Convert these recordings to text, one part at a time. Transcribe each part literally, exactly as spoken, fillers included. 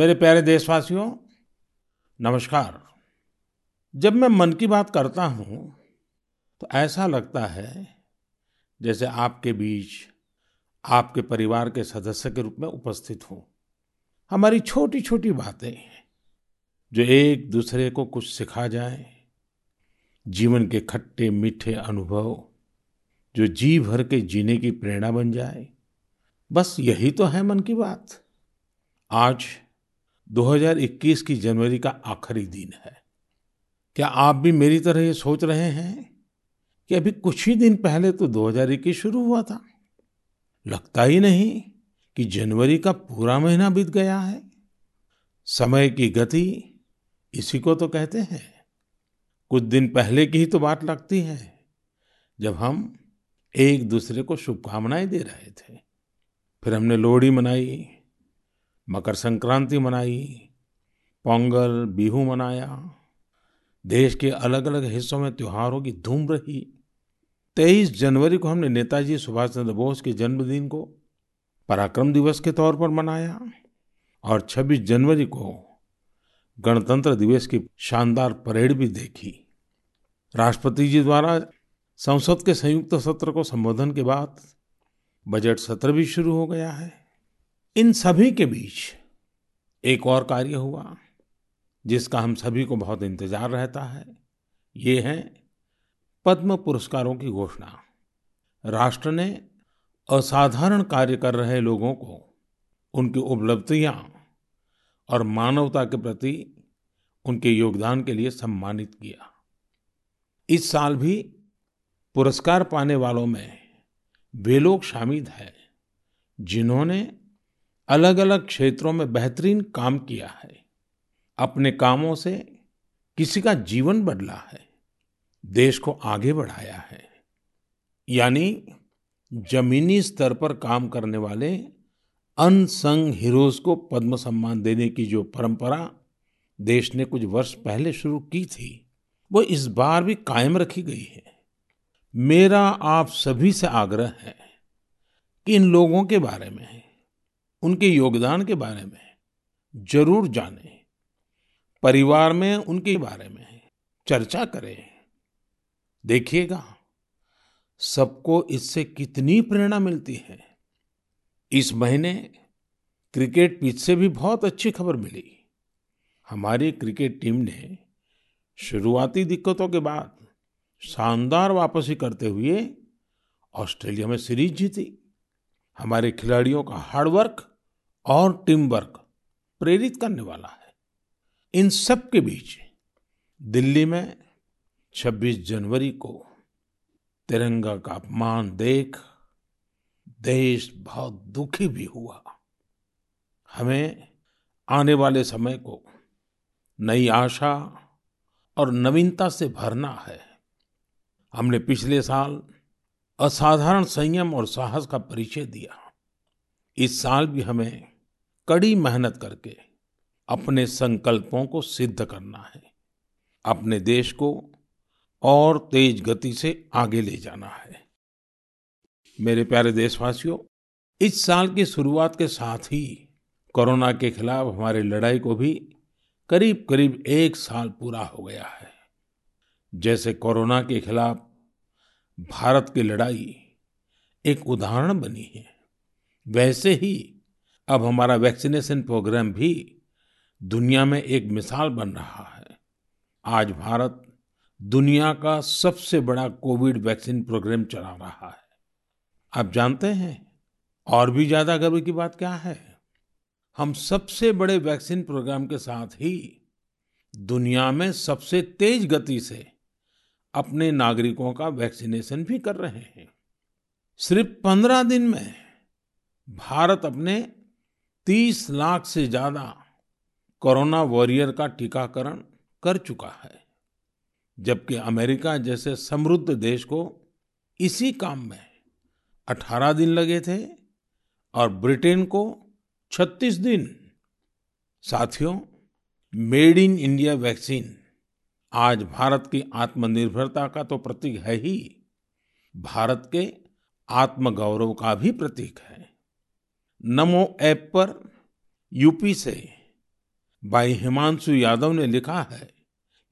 मेरे प्यारे देशवासियों, नमस्कार। जब मैं मन की बात करता हूँ तो ऐसा लगता है जैसे आपके बीच आपके परिवार के सदस्य के रूप में उपस्थित हूँ। हमारी छोटी छोटी बातें जो एक दूसरे को कुछ सिखा जाए, जीवन के खट्टे मीठे अनुभव जो जी भर के जीने की प्रेरणा बन जाए, बस यही तो है मन की बात। आज दो हज़ार इक्कीस की जनवरी का आखिरी दिन है। क्या आप भी मेरी तरह ये सोच रहे हैं कि अभी कुछ ही दिन पहले तो दो हज़ार इक्कीस शुरू हुआ था? लगता ही नहीं कि जनवरी का पूरा महीना बीत गया है। समय की गति इसी को तो कहते हैं। कुछ दिन पहले की ही तो बात लगती है जब हम एक दूसरे को शुभकामनाएं दे रहे थे। फिर हमने लोहड़ी मनाई, मकर संक्रांति मनाई, पोंगल, बिहू मनाया। देश के अलग अलग हिस्सों में त्योहारों की धूम रही। तेईस जनवरी को हमने नेताजी सुभाष चंद्र बोस के जन्मदिन को पराक्रम दिवस के तौर पर मनाया और छब्बीस जनवरी को गणतंत्र दिवस की शानदार परेड भी देखी। राष्ट्रपति जी द्वारा संसद के संयुक्त सत्र को संबोधन के बाद बजट सत्र भी शुरू हो गया है। इन सभी के बीच एक और कार्य हुआ जिसका हम सभी को बहुत इंतजार रहता है। ये है पद्म पुरस्कारों की घोषणा। राष्ट्र ने असाधारण कार्य कर रहे लोगों को उनकी उपलब्धियां और मानवता के प्रति उनके योगदान के लिए सम्मानित किया। इस साल भी पुरस्कार पाने वालों में वे लोग शामिल हैं जिन्होंने अलग अलग क्षेत्रों में बेहतरीन काम किया है, अपने कामों से किसी का जीवन बदला है, देश को आगे बढ़ाया है। यानी जमीनी स्तर पर काम करने वाले अनसंग हीरोज को पद्म सम्मान देने की जो परंपरा देश ने कुछ वर्ष पहले शुरू की थी, वो इस बार भी कायम रखी गई है। मेरा आप सभी से आग्रह है कि इन लोगों के बारे में, उनके योगदान के बारे में जरूर जानें, परिवार में उनके बारे में चर्चा करें। देखिएगा सबको इससे कितनी प्रेरणा मिलती है। इस महीने क्रिकेट पिच से भी बहुत अच्छी खबर मिली। हमारी क्रिकेट टीम ने शुरुआती दिक्कतों के बाद शानदार वापसी करते हुए ऑस्ट्रेलिया में सीरीज जीती। हमारे खिलाड़ियों का हार्डवर्क और टीम वर्क प्रेरित करने वाला है। इन सब के बीच दिल्ली में छब्बीस जनवरी को तिरंगा का अपमान देख देश बहुत दुखी भी हुआ। हमें आने वाले समय को नई आशा और नवीनता से भरना है। हमने पिछले साल असाधारण संयम और साहस का परिचय दिया। इस साल भी हमें कड़ी मेहनत करके अपने संकल्पों को सिद्ध करना है, अपने देश को और तेज गति से आगे ले जाना है। मेरे प्यारे देशवासियों, इस साल की शुरुआत के साथ ही कोरोना के खिलाफ हमारी लड़ाई को भी करीब करीब एक साल पूरा हो गया है। जैसे कोरोना के खिलाफ भारत की लड़ाई एक उदाहरण बनी है, वैसे ही अब हमारा वैक्सीनेशन प्रोग्राम भी दुनिया में एक मिसाल बन रहा है। आज भारत दुनिया का सबसे बड़ा कोविड वैक्सीन प्रोग्राम चला रहा है। आप जानते हैं और भी ज्यादा गर्व की बात क्या है? हम सबसे बड़े वैक्सीन प्रोग्राम के साथ ही दुनिया में सबसे तेज गति से अपने नागरिकों का वैक्सीनेशन भी कर रहे हैं। सिर्फ पंद्रह दिन में भारत अपने तीस लाख से ज्यादा कोरोना वॉरियर का टीकाकरण कर चुका है, जबकि अमेरिका जैसे समृद्ध देश को इसी काम में अठारह दिन लगे थे और ब्रिटेन को छत्तीस दिन। साथियों, मेड इन इंडिया वैक्सीन आज भारत की आत्मनिर्भरता का तो प्रतीक है ही, भारत के आत्मगौरव का भी प्रतीक है। नमो ऐप पर यूपी से भाई हिमांशु यादव ने लिखा है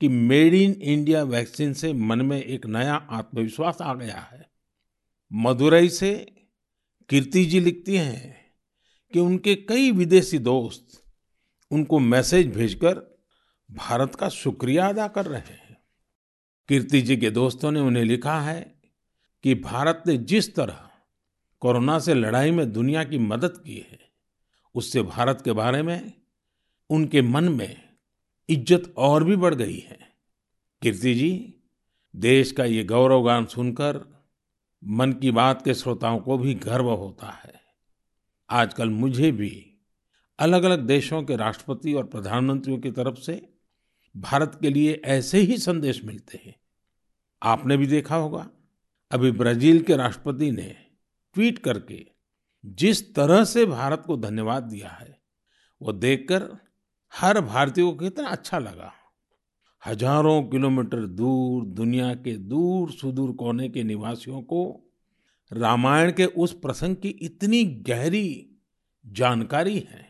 कि मेड इन इंडिया वैक्सीन से मन में एक नया आत्मविश्वास आ गया है। मदुरई से कीर्ति जी लिखती हैं कि उनके कई विदेशी दोस्त उनको मैसेज भेजकर भारत का शुक्रिया अदा कर रहे हैं। कीर्ति जी के दोस्तों ने उन्हें लिखा है कि भारत ने जिस तरह कोरोना से लड़ाई में दुनिया की मदद की है, उससे भारत के बारे में उनके मन में इज्जत और भी बढ़ गई है। कीर्ति जी, देश का ये गौरवगान सुनकर मन की बात के श्रोताओं को भी गर्व होता है। आजकल मुझे भी अलग अलग देशों के राष्ट्रपति और प्रधानमंत्रियों की तरफ से भारत के लिए ऐसे ही संदेश मिलते हैं। आपने भी देखा होगा, अभी ब्राजील के राष्ट्रपति ने ट्वीट करके जिस तरह से भारत को धन्यवाद दिया है, वो देखकर हर भारतीय को कितना अच्छा लगा। हजारों किलोमीटर दूर दुनिया के दूर सुदूर कोने के निवासियों को रामायण के उस प्रसंग की इतनी गहरी जानकारी है,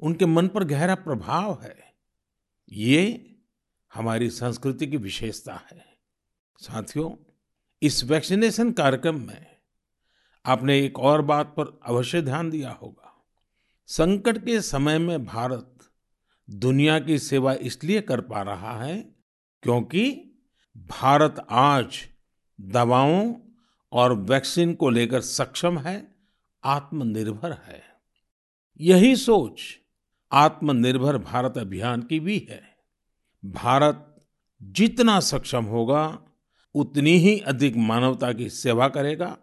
उनके मन पर गहरा प्रभाव है। ये हमारी संस्कृति की विशेषता है। साथियों, इस वैक्सीनेशन कार्यक्रम में आपने एक और बात पर अवश्य ध्यान दिया होगा। संकट के समय में भारत दुनिया की सेवा इसलिए कर पा रहा है क्योंकि भारत आज दवाओं और वैक्सीन को लेकर सक्षम है, आत्मनिर्भर है। यही सोच आत्मनिर्भर भारत अभियान की भी है। भारत जितना सक्षम होगा, उतनी ही अधिक मानवता की सेवा करेगा,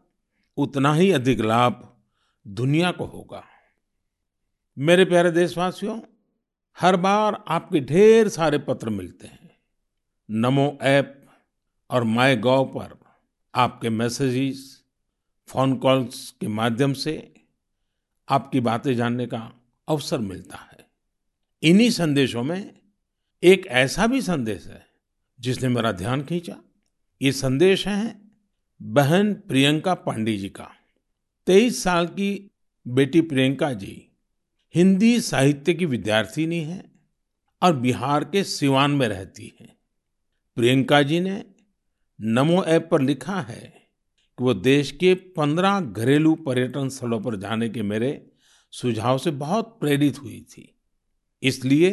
उतना ही अधिक लाभ दुनिया को होगा। मेरे प्यारे देशवासियों, हर बार आपके ढेर सारे पत्र मिलते हैं। नमो ऐप और माई गॉव पर आपके मैसेजेस, फोन कॉल्स के माध्यम से आपकी बातें जानने का अवसर मिलता है। इन्हीं संदेशों में एक ऐसा भी संदेश है जिसने मेरा ध्यान खींचा। ये संदेश है बहन प्रियंका पांडे जी का। तेईस साल की बेटी प्रियंका जी हिंदी साहित्य की विद्यार्थिनी है और बिहार के सिवान में रहती है। प्रियंका जी ने नमो ऐप पर लिखा है कि वो देश के पंद्रह घरेलू पर्यटन स्थलों पर जाने के मेरे सुझाव से बहुत प्रेरित हुई थी, इसलिए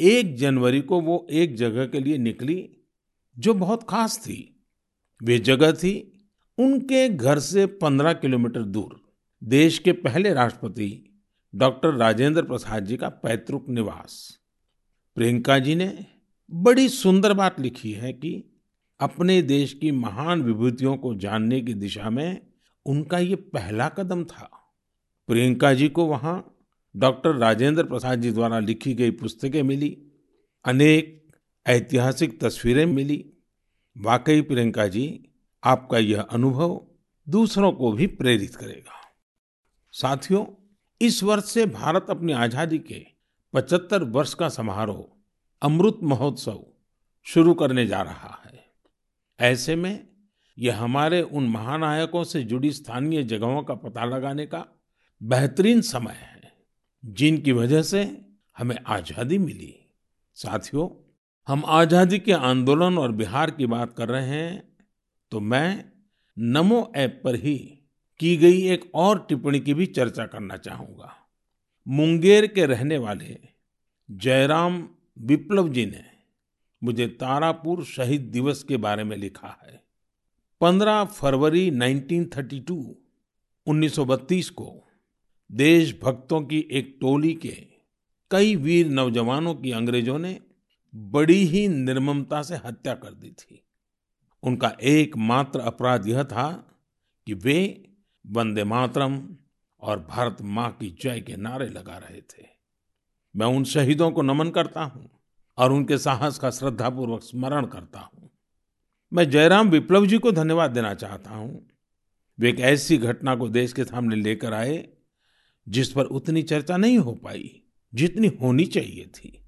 एक जनवरी को वो एक जगह के लिए निकली जो बहुत खास थी। वे जगह थी उनके घर से पंद्रह किलोमीटर दूर देश के पहले राष्ट्रपति डॉक्टर राजेंद्र प्रसाद जी का पैतृक निवास। प्रियंका जी ने बड़ी सुंदर बात लिखी है कि अपने देश की महान विभूतियों को जानने की दिशा में उनका ये पहला कदम था। प्रियंका जी को वहाँ डॉक्टर राजेंद्र प्रसाद जी द्वारा लिखी गई पुस्तकें मिली, अनेक ऐतिहासिक तस्वीरें मिली। वाकई प्रियंका जी, आपका यह अनुभव दूसरों को भी प्रेरित करेगा। साथियों, इस वर्ष से भारत अपनी आज़ादी के पचहत्तर वर्ष का समारोह अमृत महोत्सव शुरू करने जा रहा है। ऐसे में यह हमारे उन महानायकों से जुड़ी स्थानीय जगहों का पता लगाने का बेहतरीन समय है, जिनकी वजह से हमें आज़ादी मिली। साथियों, हम आज़ादी के आंदोलन और बिहार की बात कर रहे हैं तो मैं नमो ऐप पर ही की गई एक और टिप्पणी की भी चर्चा करना चाहूँगा। मुंगेर के रहने वाले जयराम विप्लव जी ने मुझे तारापुर शहीद दिवस के बारे में लिखा है। पंद्रह फरवरी उन्नीस बत्तीस उन्नीस सौ बत्तीस को देशभक्तों की एक टोली के कई वीर नौजवानों की अंग्रेजों ने बड़ी ही निर्ममता से हत्या कर दी थी। उनका एकमात्र अपराध यह था कि वे वंदे मातरम और भारत माँ की जय के नारे लगा रहे थे। मैं उन शहीदों को नमन करता हूँ और उनके साहस का श्रद्धापूर्वक स्मरण करता हूँ। मैं जयराम विप्लव जी को धन्यवाद देना चाहता हूँ। वे एक ऐसी घटना को देश के सामने लेकर आए जिस पर उतनी चर्चा नहीं हो पाई जितनी होनी चाहिए थी।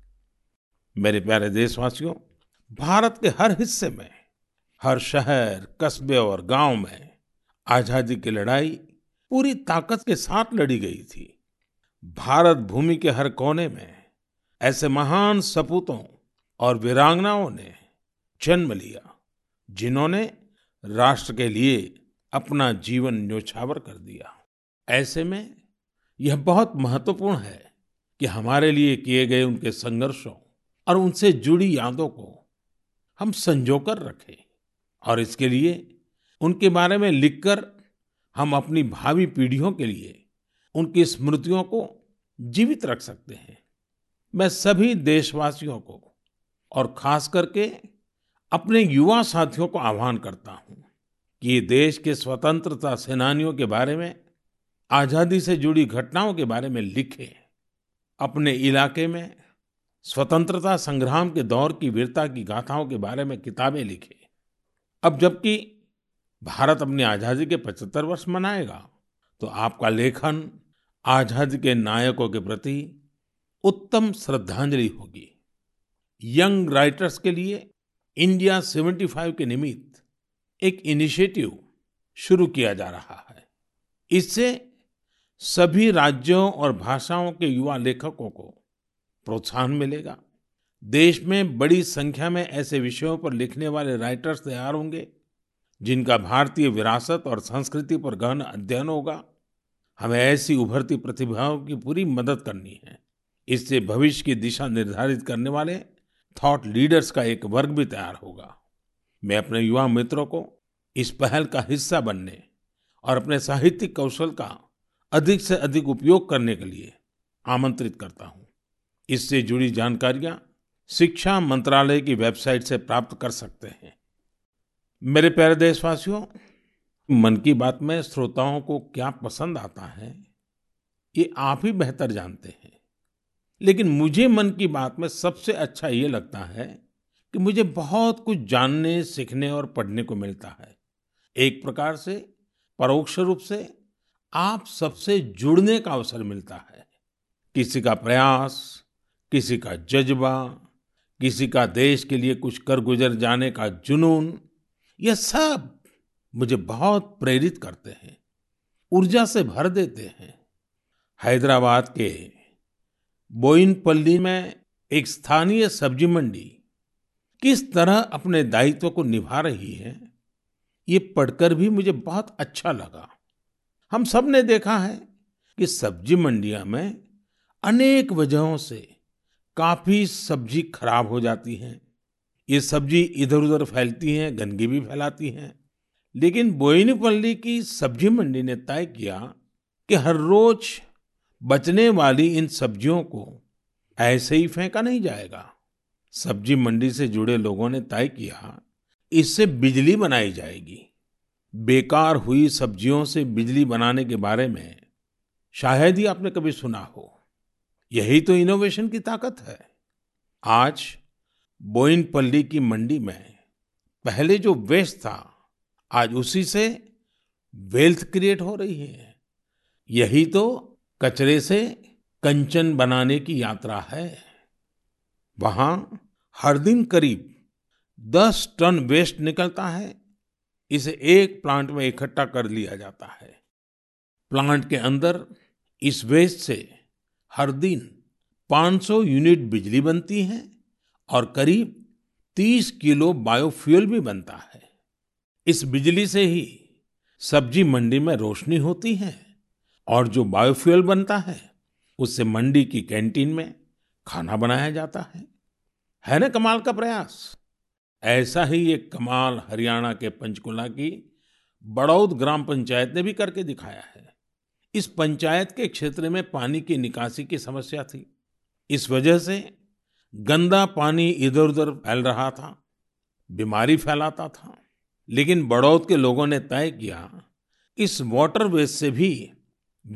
मेरे प्यारे देशवासियों, भारत के हर हिस्से में, हर शहर, कस्बे और गांव में आज़ादी की लड़ाई पूरी ताकत के साथ लड़ी गई थी। भारत भूमि के हर कोने में ऐसे महान सपूतों और वीरांगनाओं ने जन्म लिया, जिन्होंने राष्ट्र के लिए अपना जीवन न्योछावर कर दिया। ऐसे में यह बहुत महत्वपूर्ण है कि हमारे लिए किए गए उनके संघर्षों और उनसे जुड़ी यादों को हम संजोकर रखें, और इसके लिए उनके बारे में लिखकर हम अपनी भावी पीढ़ियों के लिए उनकी स्मृतियों को जीवित रख सकते हैं। मैं सभी देशवासियों को और खास करके अपने युवा साथियों को आह्वान करता हूं कि ये देश के स्वतंत्रता सेनानियों के बारे में, आज़ादी से जुड़ी घटनाओं के बारे में लिखें। अपने इलाके में स्वतंत्रता संग्राम के दौर की वीरता की गाथाओं के बारे में किताबें लिखें। अब जबकि भारत अपनी आज़ादी के पचहत्तर वर्ष मनाएगा, तो आपका लेखन आज़ादी के नायकों के प्रति उत्तम श्रद्धांजलि होगी। यंग राइटर्स के लिए इंडिया पचहत्तर के निमित्त एक इनिशिएटिव शुरू किया जा रहा है। इससे सभी राज्यों और भाषाओं के युवा लेखकों को प्रोत्साहन मिलेगा। देश में बड़ी संख्या में ऐसे विषयों पर लिखने वाले राइटर्स तैयार होंगे जिनका भारतीय विरासत और संस्कृति पर गहन अध्ययन होगा। हमें ऐसी उभरती प्रतिभाओं की पूरी मदद करनी है। इससे भविष्य की दिशा निर्धारित करने वाले थॉट लीडर्स का एक वर्ग भी तैयार होगा। मैं अपने युवा मित्रों को इस पहल का हिस्सा बनने और अपने साहित्यिक कौशल का अधिक से अधिक उपयोग करने के लिए आमंत्रित करता हूँ। इससे जुड़ी जानकारियाँ शिक्षा मंत्रालय की वेबसाइट से प्राप्त कर सकते हैं। मेरे प्यारे देशवासियों, मन की बात में श्रोताओं को क्या पसंद आता है ये आप ही बेहतर जानते हैं, लेकिन मुझे मन की बात में सबसे अच्छा ये लगता है कि मुझे बहुत कुछ जानने, सीखने और पढ़ने को मिलता है। एक प्रकार से परोक्ष रूप से आप सबसे जुड़ने का अवसर मिलता है। किसी का प्रयास, किसी का जज्बा, किसी का देश के लिए कुछ कर गुजर जाने का जुनून, यह सब मुझे बहुत प्रेरित करते हैं, ऊर्जा से भर देते हैं। हैदराबाद के बोइनपल्ली में एक स्थानीय सब्जी मंडी किस तरह अपने दायित्व को निभा रही है, ये पढ़कर भी मुझे बहुत अच्छा लगा। हम सब ने देखा है कि सब्जी मंडियां में अनेक वजहों से काफी सब्जी खराब हो जाती हैं। ये सब्जी इधर उधर फैलती हैं, गंदगी भी फैलाती हैं, लेकिन बोइनपल्ली की सब्जी मंडी ने तय किया कि हर रोज बचने वाली इन सब्जियों को ऐसे ही फेंका नहीं जाएगा। सब्जी मंडी से जुड़े लोगों ने तय किया इससे बिजली बनाई जाएगी। बेकार हुई सब्जियों से बिजली बनाने के बारे में शायद ही आपने कभी सुना हो। यही तो इनोवेशन की ताकत है। आज बोइनपल्ली की मंडी में पहले जो वेस्ट था, आज उसी से वेल्थ क्रिएट हो रही है। यही तो कचरे से कंचन बनाने की यात्रा है। वहां हर दिन करीब दस टन वेस्ट निकलता है। इसे एक प्लांट में इकट्ठा कर लिया जाता है। प्लांट के अंदर इस वेस्ट से हर दिन पाँच सौ यूनिट बिजली बनती है और करीब तीस किलो बायोफ्यूल भी बनता है। इस बिजली से ही सब्जी मंडी में रोशनी होती है और जो बायोफ्यूल बनता है उससे मंडी की कैंटीन में खाना बनाया जाता है। है ना कमाल का प्रयास? ऐसा ही एक कमाल हरियाणा के पंचकुला की बड़ौद ग्राम पंचायत ने भी करके दिखाया है। इस पंचायत के क्षेत्र में पानी की निकासी की समस्या थी। इस वजह से गंदा पानी इधर उधर फैल रहा था, बीमारी फैलाता था, लेकिन बड़ौद के लोगों ने तय किया इस वाटर वेस्ट से भी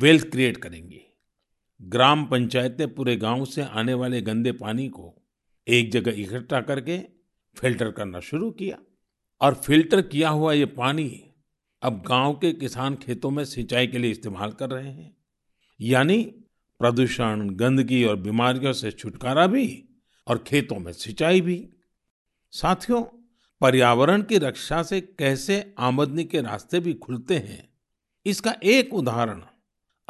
वेल्थ क्रिएट करेंगे। ग्राम पंचायत ने पूरे गांव से आने वाले गंदे पानी को एक जगह इकट्ठा करके फिल्टर करना शुरू किया, और फिल्टर किया हुआ ये पानी अब गांव के किसान खेतों में सिंचाई के लिए इस्तेमाल कर रहे हैं। यानी प्रदूषण, गंदगी और बीमारियों से छुटकारा भी और खेतों में सिंचाई भी। साथियों, पर्यावरण की रक्षा से कैसे आमदनी के रास्ते भी खुलते हैं, इसका एक उदाहरण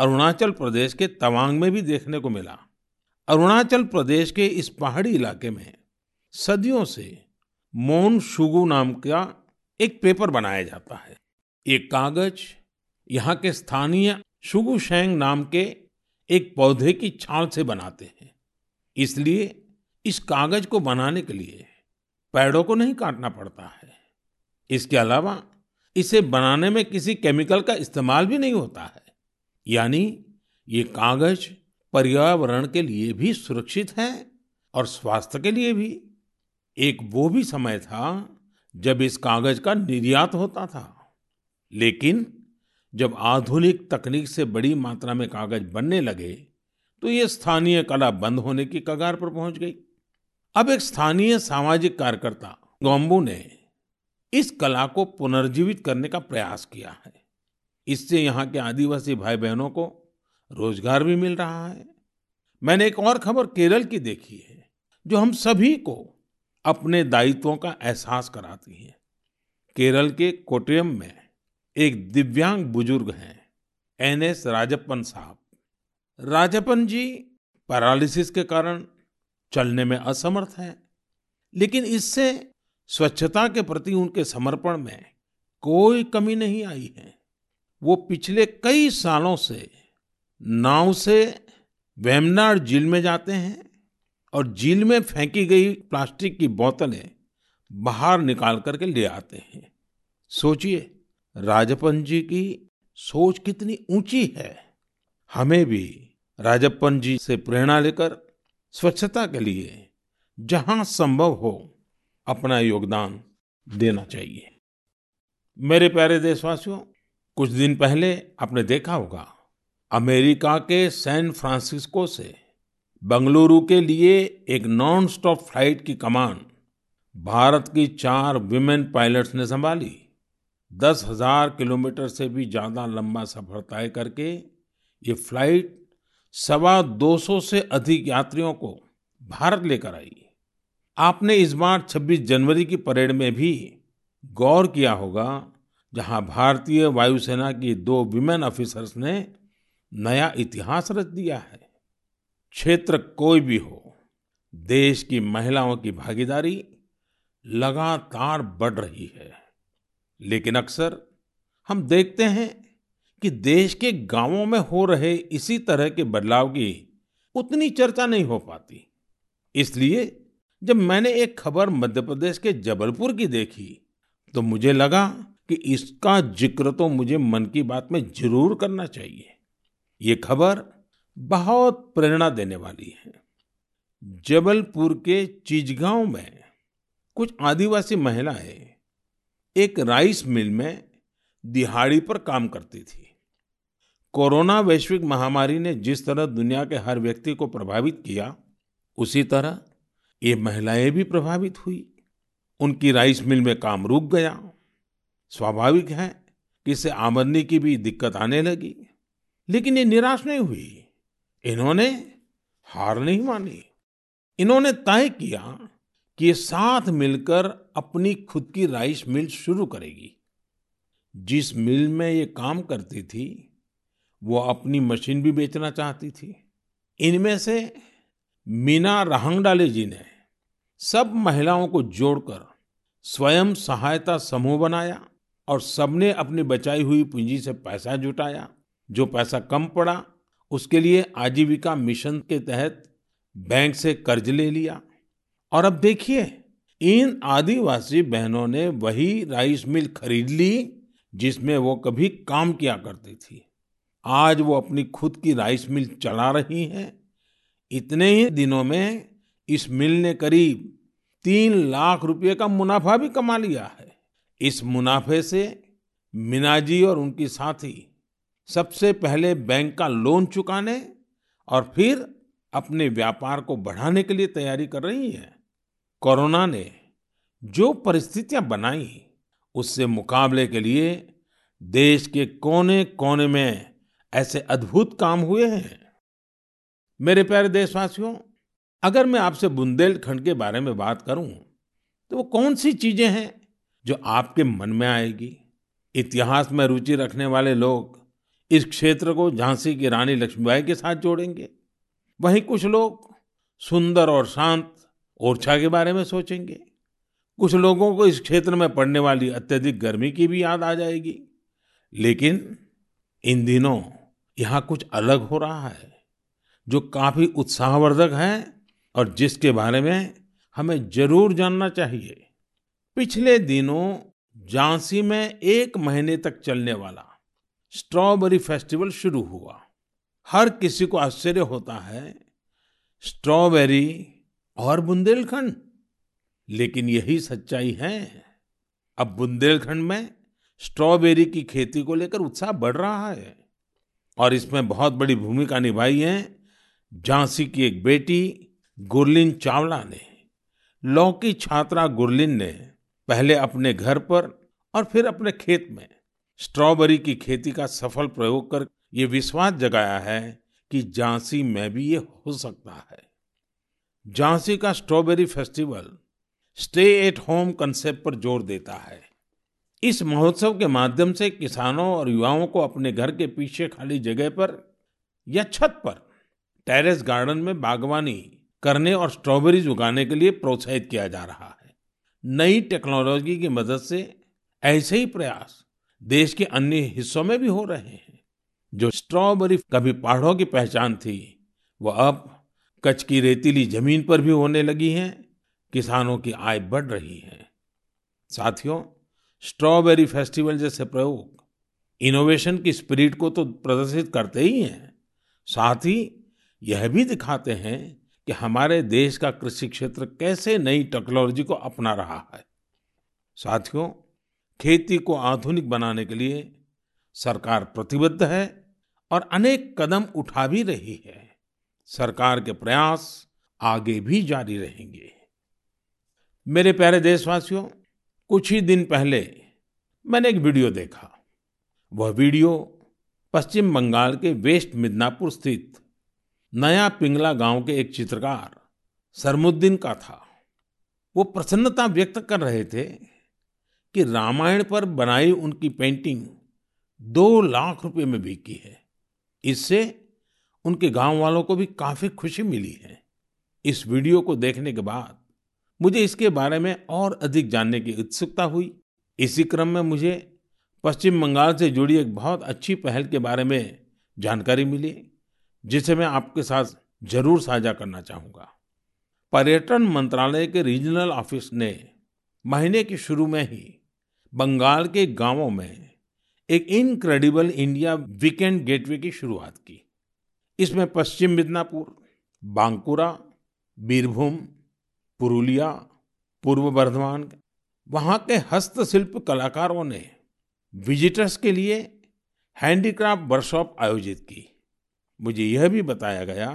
अरुणाचल प्रदेश के तवांग में भी देखने को मिला। अरुणाचल प्रदेश के इस पहाड़ी इलाके में सदियों से मोन शुगु नाम का एक पेपर बनाया जाता है। ये कागज यहाँ के स्थानीय शुगु शेंग नाम के एक पौधे की छाल से बनाते हैं। इसलिए इस कागज को बनाने के लिए पेड़ों को नहीं काटना पड़ता है। इसके अलावा इसे बनाने में किसी केमिकल का इस्तेमाल भी नहीं होता है, यानी ये कागज पर्यावरण के लिए भी सुरक्षित है और स्वास्थ्य के लिए भी। एक वो भी समय था जब इस कागज का निर्यात होता था, लेकिन जब आधुनिक तकनीक से बड़ी मात्रा में कागज बनने लगे तो ये स्थानीय कला बंद होने की कगार पर पहुंच गई। अब एक स्थानीय सामाजिक कार्यकर्ता गोम्बू ने इस कला को पुनर्जीवित करने का प्रयास किया है। इससे यहाँ के आदिवासी भाई बहनों को रोजगार भी मिल रहा है। मैंने एक और खबर केरल की देखी है जो हम सभी को अपने दायित्वों का एहसास कराती है। केरल के कोट्टयम में एक दिव्यांग बुजुर्ग हैं एन एस राजपन साहब। राजपन जी पैरालिसिस के कारण चलने में असमर्थ हैं, लेकिन इससे स्वच्छता के प्रति उनके समर्पण में कोई कमी नहीं आई है। वो पिछले कई सालों से नाव से वैमनार झील में जाते हैं और झील में फेंकी गई प्लास्टिक की बोतलें बाहर निकाल करके ले आते हैं। सोचिए, राजप्पन जी की सोच कितनी ऊंची है। हमें भी राजप्पन जी से प्रेरणा लेकर स्वच्छता के लिए जहां संभव हो अपना योगदान देना चाहिए। मेरे प्यारे देशवासियों, कुछ दिन पहले आपने देखा होगा अमेरिका के सैन फ्रांसिस्को से बंगलुरु के लिए एक नॉन स्टॉप फ्लाइट की कमान भारत की चार विमेन पायलट्स ने संभाली। दस हजार किलोमीटर से भी ज़्यादा लंबा सफर तय करके ये फ्लाइट सवा दो सौ से अधिक यात्रियों को भारत लेकर आई। आपने इस बार छब्बीस जनवरी की परेड में भी गौर किया होगा, जहां भारतीय वायुसेना की दो विमेन ऑफिसर्स ने नया इतिहास रच दिया है। क्षेत्र कोई भी हो, देश की महिलाओं की भागीदारी लगातार बढ़ रही है, लेकिन अक्सर हम देखते हैं कि देश के गांवों में हो रहे इसी तरह के बदलाव की उतनी चर्चा नहीं हो पाती। इसलिए जब मैंने एक खबर मध्य प्रदेश के जबलपुर की देखी तो मुझे लगा कि इसका जिक्र तो मुझे मन की बात में जरूर करना चाहिए। ये खबर बहुत प्रेरणा देने वाली है। जबलपुर के चीज़गांव में कुछ आदिवासी महिलाएं एक राइस मिल में दिहाड़ी पर काम करती थी। कोरोना वैश्विक महामारी ने जिस तरह दुनिया के हर व्यक्ति को प्रभावित किया, उसी तरह ये महिलाएं भी प्रभावित हुई। उनकी राइस मिल में काम रुक गया। स्वाभाविक है कि इससे आमदनी की भी दिक्कत आने लगी, लेकिन ये निराश नहीं हुई। इन्होंने हार नहीं मानी। इन्होंने तय किया कि ये साथ मिलकर अपनी खुद की राइस मिल शुरू करेगी। जिस मिल में ये काम करती थी वो अपनी मशीन भी बेचना चाहती थी। इनमें से मीना राहंगडाले जी ने सब महिलाओं को जोड़कर स्वयं सहायता समूह बनाया और सबने अपनी बचाई हुई पूंजी से पैसा जुटाया। जो पैसा कम पड़ा उसके लिए आजीविका मिशन के तहत बैंक से कर्ज ले लिया। और अब देखिए, इन आदिवासी बहनों ने वही राइस मिल खरीद ली जिसमें वो कभी काम किया करती थी। आज वो अपनी खुद की राइस मिल चला रही हैं। इतने ही दिनों में इस मिल ने करीब तीन लाख रुपए का मुनाफा भी कमा लिया है। इस मुनाफे से मीना जी और उनकी साथी सबसे पहले बैंक का लोन चुकाने और फिर अपने व्यापार को बढ़ाने के लिए तैयारी कर रही हैं। कोरोना ने जो परिस्थितियां बनाई, उससे मुकाबले के लिए देश के कोने कोने में ऐसे अद्भुत काम हुए हैं। मेरे प्यारे देशवासियों, अगर मैं आपसे बुंदेलखंड के बारे में बात करूं तो वो कौन सी चीजें हैं जो आपके मन में आएगी? इतिहास में रुचि रखने वाले लोग इस क्षेत्र को झांसी की रानी लक्ष्मीबाई के साथ जोड़ेंगे। वहीं कुछ लोग सुंदर और शांत ओरछा के बारे में सोचेंगे। कुछ लोगों को इस क्षेत्र में पड़ने वाली अत्यधिक गर्मी की भी याद आ जाएगी। लेकिन इन दिनों यहाँ कुछ अलग हो रहा है जो काफी उत्साहवर्धक है और जिसके बारे में हमें जरूर जानना चाहिए। पिछले दिनों झांसी में एक महीने तक चलने वाला स्ट्रॉबेरी फेस्टिवल शुरू हुआ। हर किसी को आश्चर्य होता है स्ट्रॉबेरी और बुंदेलखंड, लेकिन यही सच्चाई है। अब बुंदेलखंड में स्ट्रॉबेरी की खेती को लेकर उत्साह बढ़ रहा है और इसमें बहुत बड़ी भूमिका निभाई है झांसी की एक बेटी गुर्लिन चावला ने। लॉ की छात्रा गुर्लिन ने पहले अपने घर पर और फिर अपने खेत में स्ट्रॉबेरी की खेती का सफल प्रयोग कर ये विश्वास जगाया है कि झांसी में भी ये हो सकता है। झांसी का strawberry festival stay at home concept पर जोर देता है। इस महोत्सव के माध्यम से किसानों और युवाओं को अपने घर के पीछे खाली जगह पर या छत पर टेरेस गार्डन में बागवानी करने और स्ट्रॉबेरीज उगाने के लिए प्रोत्साहित किया जा रहा है। नई टेक्नोलॉजी की मदद से ऐसे ही प्रयास देश के अन्य हिस्सों में भी हो रहे हैं। जो स्ट्रॉबेरी कभी पहाड़ों की पहचान थी, वह अब कच्छ की रेतीली जमीन पर भी होने लगी है। किसानों की आय बढ़ रही है। साथियों, स्ट्रॉबेरी फेस्टिवल जैसे प्रयोग इनोवेशन की स्पिरिट को तो प्रदर्शित करते ही हैं, साथ ही यह भी दिखाते हैं कि हमारे देश का कृषि क्षेत्र कैसे नई टेक्नोलॉजी को अपना रहा है। साथियों, खेती को आधुनिक बनाने के लिए सरकार प्रतिबद्ध है और अनेक कदम उठा भी रही है। सरकार के प्रयास आगे भी जारी रहेंगे। मेरे प्यारे देशवासियों, कुछ ही दिन पहले मैंने एक वीडियो देखा। वह वीडियो पश्चिम बंगाल के वेस्ट मिदनापुर स्थित नया पिंगला गांव के एक चित्रकार सरमुद्दीन का था। वो प्रसन्नता व्यक्त कर रहे थे कि रामायण पर बनाई उनकी पेंटिंग दो लाख रुपए में बिकी है। इससे उनके गांव वालों को भी काफी खुशी मिली है। इस वीडियो को देखने के बाद मुझे इसके बारे में और अधिक जानने की उत्सुकता हुई। इसी क्रम में मुझे पश्चिम बंगाल से जुड़ी एक बहुत अच्छी पहल के बारे में जानकारी मिली, जिसे मैं आपके साथ जरूर साझा करना चाहूँगा। पर्यटन मंत्रालय के रीजनल ऑफिस ने महीने के शुरू में ही बंगाल के गांवों में एक इनक्रेडिबल इंडिया वीकेंड गेटवे की शुरुआत की। इसमें पश्चिम मिदनापुर, बांकुरा, बीरभूम, पुरुलिया, पूर्व वर्धमान, वहाँ के हस्तशिल्प कलाकारों ने विजिटर्स के लिए हैंडीक्राफ्ट वर्कशॉप आयोजित की। मुझे यह भी बताया गया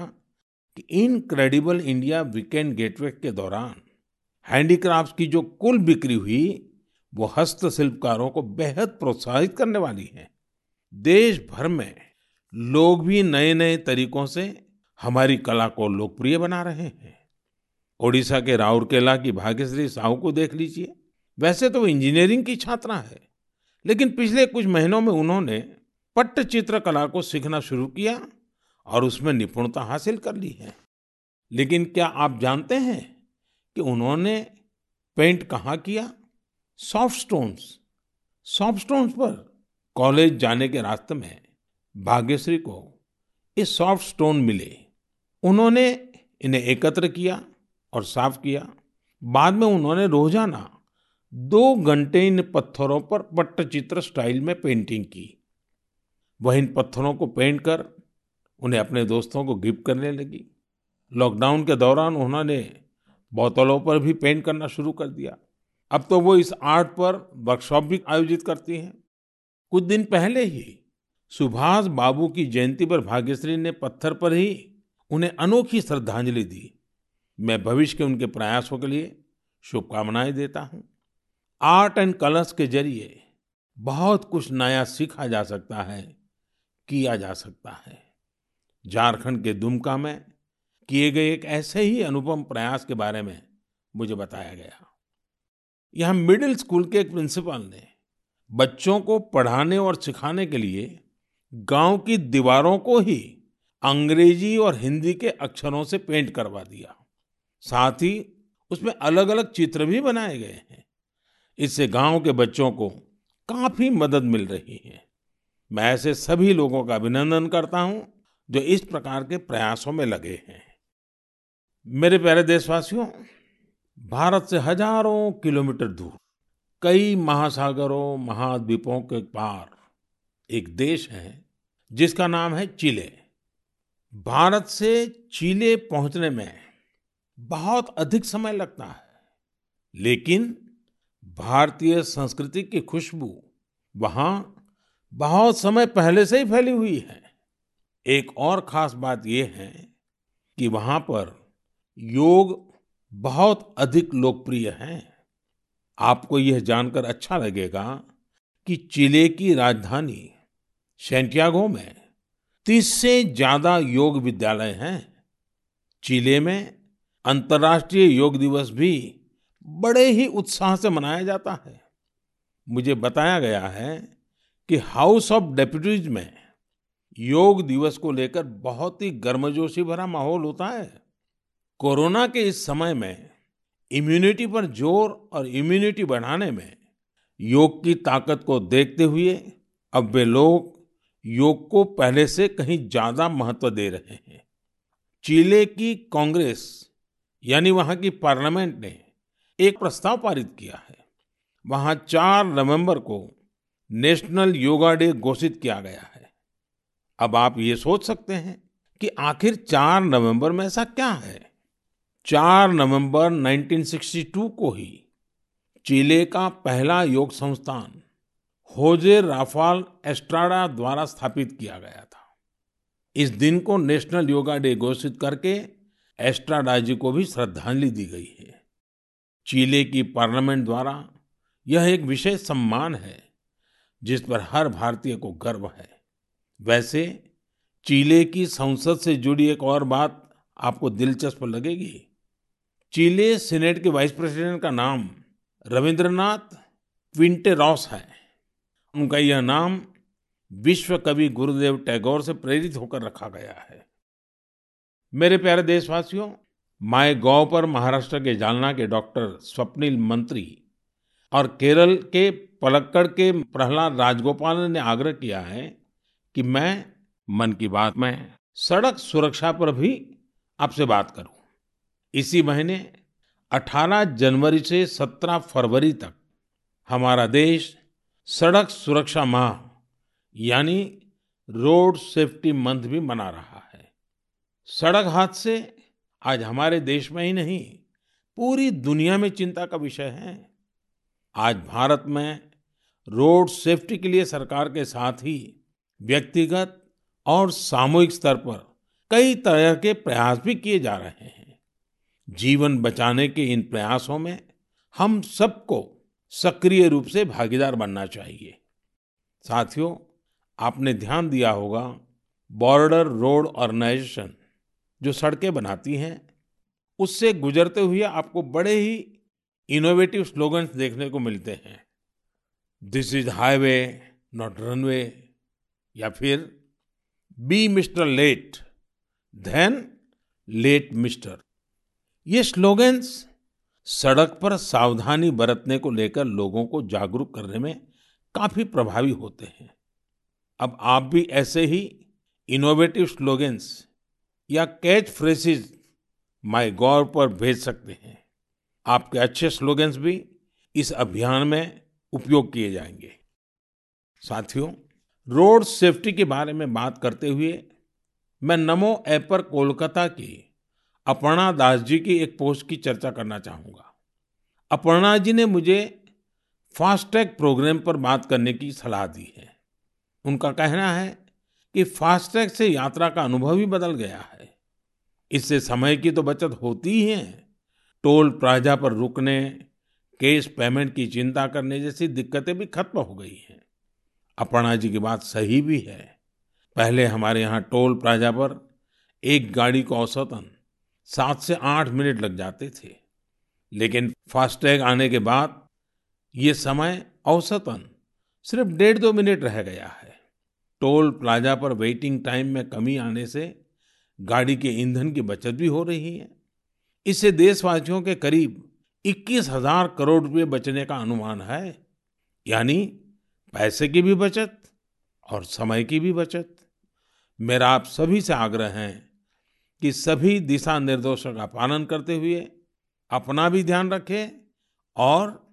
कि इनक्रेडिबल इंडिया वीकेंड गेटवे के दौरान हैंडीक्राफ्ट्स की जो कुल बिक्री हुई, वो हस्तशिल्पकारों को बेहद प्रोत्साहित करने वाली है। देश भर में लोग भी नए नए तरीकों से हमारी कला को लोकप्रिय बना रहे हैं। ओडिशा के राउरकेला की भाग्यश्री साहू को देख लीजिए। वैसे तो वो इंजीनियरिंग की छात्रा है, लेकिन पिछले कुछ महीनों में उन्होंने पट्टचित्र कला को सीखना शुरू किया और उसमें निपुणता हासिल कर ली है। लेकिन क्या आप जानते हैं कि उन्होंने पेंट कहाँ किया? Soft stones. सॉफ्ट स्टोन्स पर कॉलेज जाने के रास्ते में भाग्यश्री को ये सॉफ्ट स्टोन मिले। उन्होंने इन्हें एकत्र किया और साफ किया। बाद में उन्होंने रोजाना दो घंटे इन पत्थरों पर पट्टचित्र स्टाइल में पेंटिंग की। वह इन पत्थरों को पेंट कर उन्हें अपने दोस्तों को गिफ्ट करने लगी। लॉकडाउन के दौरान उन्होंने बोतलों पर भी पेंट करना शुरू कर दिया। अब तो वो इस आर्ट पर वर्कशॉप भी आयोजित करती हैं। कुछ दिन पहले ही सुभाष बाबू की जयंती पर भाग्यश्री ने पत्थर पर ही उन्हें अनोखी श्रद्धांजलि दी। मैं भविष्य के उनके प्रयासों के लिए शुभकामनाएं देता हूं। आर्ट एंड कलर्स के जरिए बहुत कुछ नया सीखा जा सकता है, किया जा सकता है। झारखंड के दुमका में किए गए एक ऐसे ही अनुपम प्रयास के बारे में मुझे बताया गया। यहाँ मिडिल स्कूल के एक प्रिंसिपल ने बच्चों को पढ़ाने और सिखाने के लिए गांव की दीवारों को ही अंग्रेजी और हिंदी के अक्षरों से पेंट करवा दिया। साथ ही उसमें अलग अलग चित्र भी बनाए गए हैं। इससे गांव के बच्चों को काफी मदद मिल रही है। मैं ऐसे सभी लोगों का अभिनंदन करता हूं जो इस प्रकार के प्रयासों में लगे हैं। मेरे प्यारे देशवासियों, भारत से हजारों किलोमीटर दूर कई महासागरों महाद्वीपों के पार एक देश है जिसका नाम है चिले। भारत से चिले पहुंचने में बहुत अधिक समय लगता है, लेकिन भारतीय संस्कृति की खुशबू वहां बहुत समय पहले से ही फैली हुई है। एक और खास बात यह है कि वहां पर योग बहुत अधिक लोकप्रिय है। आपको यह जानकर अच्छा लगेगा कि चिले की राजधानी सैंटियागो में तीस से ज्यादा योग विद्यालय हैं। चिले में अंतर्राष्ट्रीय योग दिवस भी बड़े ही उत्साह से मनाया जाता है। मुझे बताया गया है कि हाउस ऑफ डेप्यूटीज में योग दिवस को लेकर बहुत ही गर्मजोशी भरा माहौल होता है। कोरोना के इस समय में इम्यूनिटी पर जोर और इम्यूनिटी बढ़ाने में योग की ताकत को देखते हुए अब वे लोग योग को पहले से कहीं ज्यादा महत्व दे रहे हैं। चिले की कांग्रेस यानी वहां की पार्लियामेंट ने एक प्रस्ताव पारित किया है। वहां चार नवंबर को नेशनल योगा डे घोषित किया गया है। अब आप ये सोच सकते हैं कि आखिर चार नवंबर में ऐसा क्या है। चार नवंबर उन्नीस सौ बासठ को ही चिले का पहला योग संस्थान होजे राफाल एस्ट्राडा द्वारा स्थापित किया गया था। इस दिन को नेशनल योगा डे घोषित करके एस्ट्राडा जी को भी श्रद्धांजलि दी गई है। चिले की पार्लियामेंट द्वारा यह एक विशेष सम्मान है जिस पर हर भारतीय को गर्व है। वैसे चिले की संसद से जुड़ी एक और बात आपको दिलचस्प लगेगी। चिले सीनेट के वाइस प्रेसिडेंट का नाम रविंद्रनाथ क्विंटे रॉस है। उनका यह नाम विश्व कवि गुरुदेव टैगोर से प्रेरित होकर रखा गया है। मेरे प्यारे देशवासियों, माय गॉव पर महाराष्ट्र के जालना के डॉक्टर स्वप्निल मंत्री और केरल के पलक्कड़ के प्रहलाद राजगोपाल ने आग्रह किया है कि मैं मन की बात में सड़क सुरक्षा पर भी आपसे बात करूं। इसी महीने अठारह जनवरी से सत्रह फरवरी तक हमारा देश सड़क सुरक्षा माह यानी रोड सेफ्टी मंथ भी मना रहा है। सड़क हादसे आज हमारे देश में ही नहीं पूरी दुनिया में चिंता का विषय है। आज भारत में रोड सेफ्टी के लिए सरकार के साथ ही व्यक्तिगत और सामूहिक स्तर पर कई तरह के प्रयास भी किए जा रहे हैं। जीवन बचाने के इन प्रयासों में हम सबको सक्रिय रूप से भागीदार बनना चाहिए। साथियों, आपने ध्यान दिया होगा बॉर्डर रोड ऑर्गेनाइजेशन जो सड़कें बनाती हैं उससे गुजरते हुए आपको बड़े ही इनोवेटिव स्लोगन्स देखने को मिलते हैं। This is highway not runway, या फिर be mister late than late mister. ये स्लोगन्स सड़क पर सावधानी बरतने को लेकर लोगों को जागरूक करने में काफी प्रभावी होते हैं। अब आप भी ऐसे ही इनोवेटिव स्लोगन्स या कैच फ्रेजेस माय गॉव पर भेज सकते हैं। आपके अच्छे स्लोगन्स भी इस अभियान में उपयोग किए जाएंगे। साथियों, रोड सेफ्टी के बारे में बात करते हुए मैं नमो ऐप पर कोलकाता की अपर्णा दास जी की एक पोस्ट की चर्चा करना चाहूँगा। अपर्णा जी ने मुझे फास्टैग प्रोग्राम पर बात करने की सलाह दी है। उनका कहना है कि फास्टैग से यात्रा का अनुभव भी बदल गया है। इससे समय की तो बचत होती ही है, टोल प्लाजा पर रुकने, कैश पेमेंट की चिंता करने जैसी दिक्कतें भी खत्म हो गई हैं। अपर्णा जी की बात सही भी है। पहले हमारे यहाँ टोल प्लाजा पर एक गाड़ी को औसतन सात से आठ मिनट लग जाते थे, लेकिन फास्टैग आने के बाद ये समय औसतन सिर्फ डेढ़ दो मिनट रह गया है। टोल प्लाजा पर वेटिंग टाइम में कमी आने से गाड़ी के ईंधन की बचत भी हो रही है। इससे देशवासियों के करीब इक्कीस हज़ार करोड़ रुपये बचने का अनुमान है, यानी पैसे की भी बचत और समय की भी बचत। मेरा आप सभी से आग्रह है कि सभी दिशा निर्देशों का पालन करते हुए अपना भी ध्यान रखें और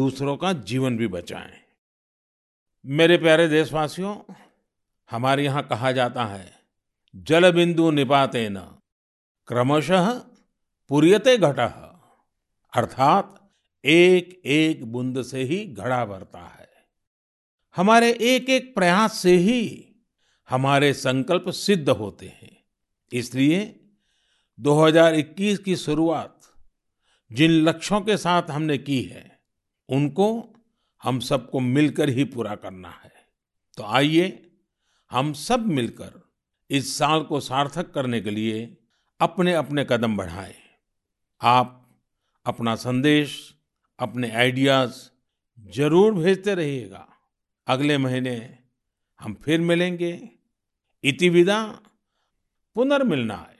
दूसरों का जीवन भी बचाएं। मेरे प्यारे देशवासियों, हमारे यहाँ कहा जाता है जल बिंदु निपाते न क्रमशः पूर्यते घटः, अर्थात एक एक बूंद से ही घड़ा भरता है। हमारे एक एक प्रयास से ही हमारे संकल्प सिद्ध होते हैं। इसलिए दो हज़ार इक्कीस की शुरुआत जिन लक्ष्यों के साथ हमने की है, उनको हम सबको मिलकर ही पूरा करना है। तो आइए हम सब मिलकर इस साल को सार्थक करने के लिए अपने अपने कदम बढ़ाएं। आप अपना संदेश, अपने आइडियाज जरूर भेजते रहिएगा। अगले महीने हम फिर मिलेंगे। इति विदा, पुनर्मिलनाय।